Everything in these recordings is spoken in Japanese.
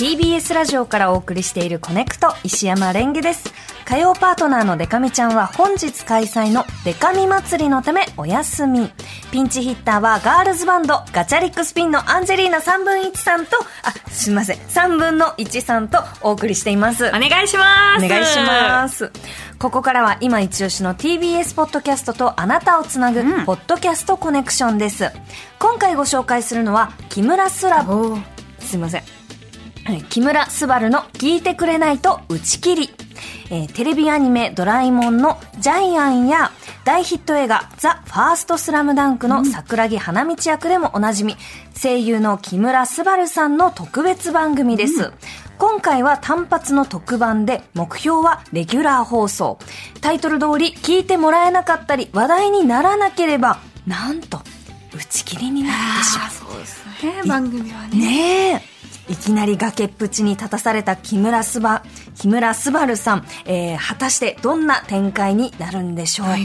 TBS ラジオからお送りしているコネクト、石山レンゲです。火曜パートナーのデカミちゃんは本日開催のデカミ祭りのためお休み。ピンチヒッターはガールズバンドガチャリックスピンのアンジェリーナ3分1さんと、3分の1さんとお送りしています。お願いします。お願いします。ここからは今一押しの TBS ポッドキャストとあなたをつなぐポッドキャストコネクションです、今回ご紹介するのは木村昴の聞いてくれないと打ち切り、テレビアニメドラえもんのジャイアンや大ヒット映画ザ・ファーストスラムダンクの桜木花道役でもおなじみ、声優の木村昴さんの特別番組です、今回は単発の特番で、目標はレギュラー放送。タイトル通り聞いてもらえなかったり話題にならなければ、なんと打ち切りになってしまう。そうですね、番組はね。いきなり崖っぷちに立たされた木村昴さん、果たしてどんな展開になるんでしょうか、という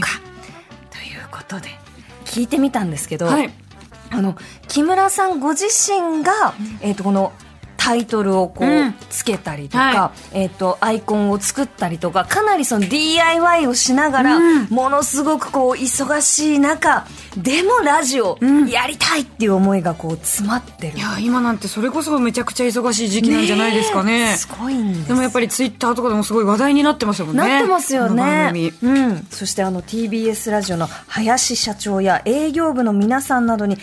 ことで聞いてみたんですけど、木村さんご自身が、このタイトルをこうつけたりとか、アイコンを作ったりとか、かなりその DIY をしながら、ものすごくこう忙しい中でもラジオやりたいっていう思いがこう詰まってる。いや、今なんてそれこそめちゃくちゃ忙しい時期なんじゃないですかね。すごいんです。でもやっぱりツイッターとかでもすごい話題になってますもんね。なってますよね、そしてTBS ラジオの林社長や営業部の皆さんなどに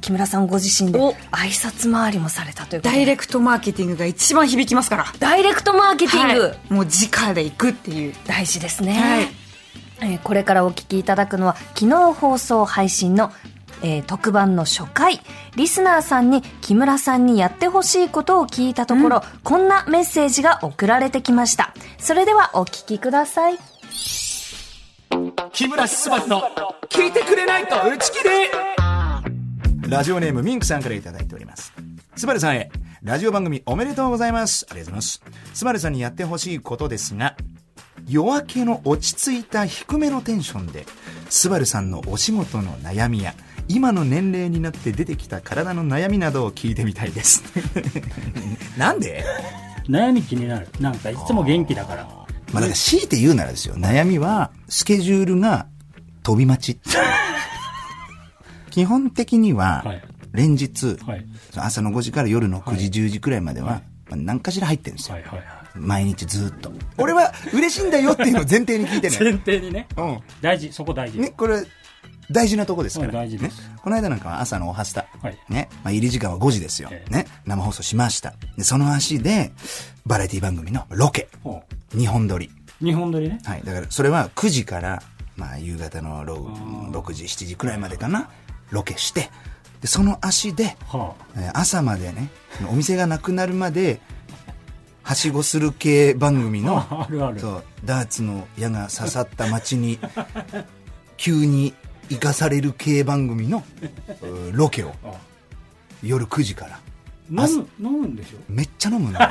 木村さんご自身で挨拶回りもされたということで、ダイレクトマーケティングが一番響きますから。ダイレクトマーケティング、もう直で行くっていう、大事ですね、これからお聞きいただくのは昨日放送配信の、特番の初回。リスナーさんに木村さんにやってほしいことを聞いたところ、こんなメッセージが送られてきました。それではお聞きください。木村昴の聞いてくれないと打ち切り。ラジオネームミンクさんからいただいております。昴さんへラジオ番組おめでとうございます。ありがとうございます。昴さんにやってほしいことですが、夜明けの落ち着いた低めのテンションで昴さんのお仕事の悩みや今の年齢になって出てきた体の悩みなどを聞いてみたいですなんで悩み気になる。なんかいつも元気だから、だから強いて言うならですよ、悩みはスケジュールが飛び待ち基本的には、連日、朝の5時から夜の9時、10時くらいまでは、何かしら入ってるんですよ、毎日ずっと。俺は嬉しいんだよっていうのを前提に聞いてね前提にね、大事、そこ大事ね。これ大事なとこですから、大事ですね。この間なんかは朝のおはスタ、入り時間は5時ですよ、生放送しました。でその足でバラエティ番組のロケ、2本撮りね、だからそれは9時から、夕方の6時7時くらいまでかな、ロケして、でその足で、朝までね、お店がなくなるまではしごする系番組のそうダーツの矢が刺さった街に急に生かされる系番組のロケを夜9時から飲むんでしょ。めっちゃ飲むんだよ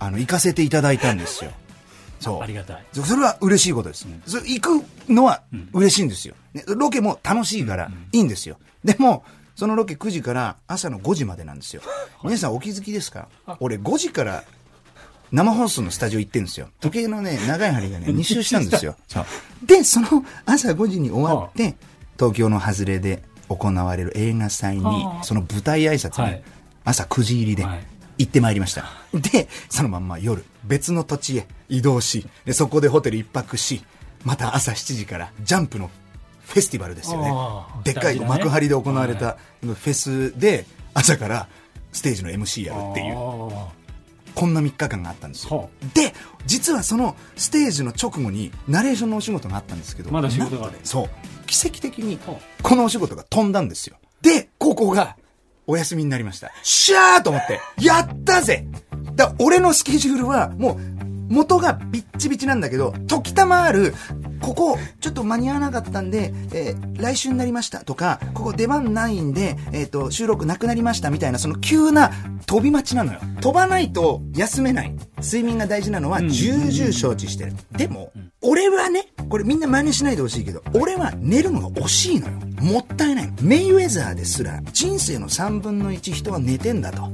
あれ行かせていただいたんですよ。ありがたい。それは嬉しいことです、それ行くのは嬉しいんですよ、ロケも楽しいからいいんですよ、でもそのロケ9時から朝の5時までなんですよ、皆さんお気づきですか。俺5時から生放送のスタジオ行ってるんですよ。時計のね、長い針がね2周したんですよでその朝5時に終わって、東京の外れで行われる映画祭に、その舞台挨拶に、朝9時入りで、行ってまいりました。でそのまんま夜別の土地へ移動し、でそこでホテル一泊し、また朝7時からジャンプのフェスティバルですよね、でっかい幕張で行われたフェスで朝からステージの MC やるっていう、こんな3日間があったんですよ。で実はそのステージの直後にナレーションのお仕事があったんですけど、まだ仕事がある。そう奇跡的にこのお仕事が飛んだんですよ。でここがお休みになりました。シャーと思って、やったぜ。だ俺のスケジュールはもう元がビッチビチなんだけど、時たまあるここちょっと間に合わなかったんで、来週になりましたとか、ここ出番ないんで、収録なくなりましたみたいな、その急な飛び待ちなのよ。飛ばないと休めない、睡眠が大事なのは重々承知してる、でも俺はね、これみんな真似しないでほしいけど、俺は寝るのが惜しいのよ、もったいない。メイウェザーですら人生の3分の1人は寝てんだと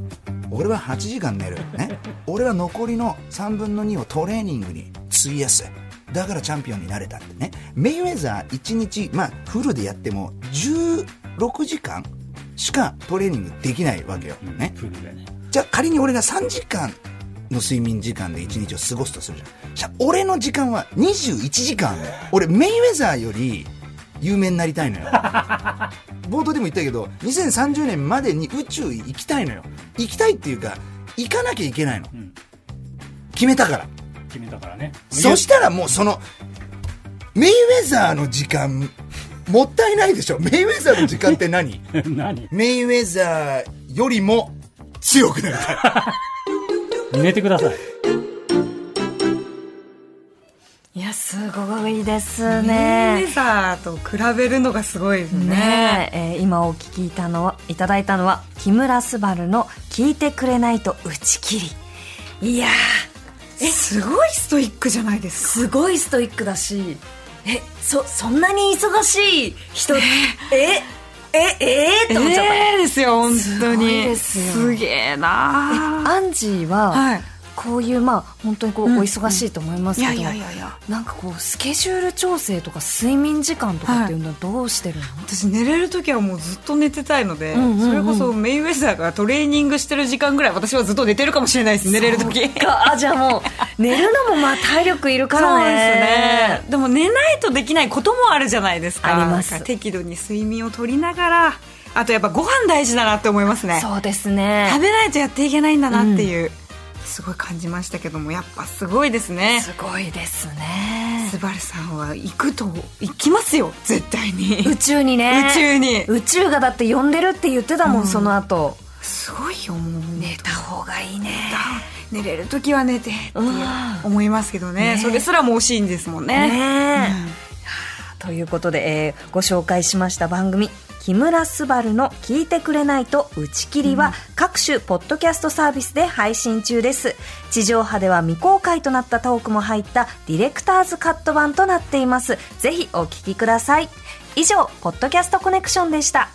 俺は8時間寝る、ね、俺は残りの3分の2をトレーニングに費やす、だからチャンピオンになれたってね。メイウェザー1日、フルでやっても16時間しかトレーニングできないわけよ、ね、フルでね。じゃあ仮に俺が3時間の睡眠時間で1日を過ごすとするじゃん。じゃあ俺の時間は21時間。俺メイウェザーより有名になりたいのよ冒頭でも言ったけど2030年までに宇宙行きたいのよ。行きたいっていうか行かなきゃいけないの、うん、決めたからね。そしたらもうそのメイウェザーの時間もったいないでしょ。メイウェザーの時間って何メイウェザーよりも強くなりたい寝てください。いやすごいですね。メイウェザーと比べるのがすごいです ね、今お聞きいただいたのは木村昴の聞いてくれないと打ち切り。いやすごいストイックじゃないですか。すごいストイックだしそんなに忙しい人と思っちゃった。ですよ本当に。すげえな。アンジーは、はい、こういう本当にこう、お忙しいと思いますけど、なんかこうスケジュール調整とか睡眠時間とかっていうのはどうしてるの？私寝れるときはもうずっと寝てたいので、それこそメイウェザーがトレーニングしてる時間ぐらい私はずっと寝てるかもしれないです。寝れるとき。じゃあもう寝るのも体力いるからね。そうですね。でも寝ないとできないこともあるじゃないですか。あります。なんか適度に睡眠を取りながら、あとやっぱご飯大事だなって思いますね。そうですね。食べないとやっていけないんだなっていう、すごい感じましたけども、やっぱすごいですね。すごいですね。昴さんは行きますよ絶対に宇宙にね。宇宙がだって呼んでるって言ってたもん、その後。すごいよ。もう寝た方がいいね。寝れるときは寝てって思いますけど ね、それすらも惜しいんですもん ね、ということで、ご紹介しました番組木村昴の聞いてくれないと打ち切りは各種ポッドキャストサービスで配信中です。地上波では未公開となったトークも入ったディレクターズカット版となっています。ぜひお聞きください。以上ポッドキャストコネクションでした。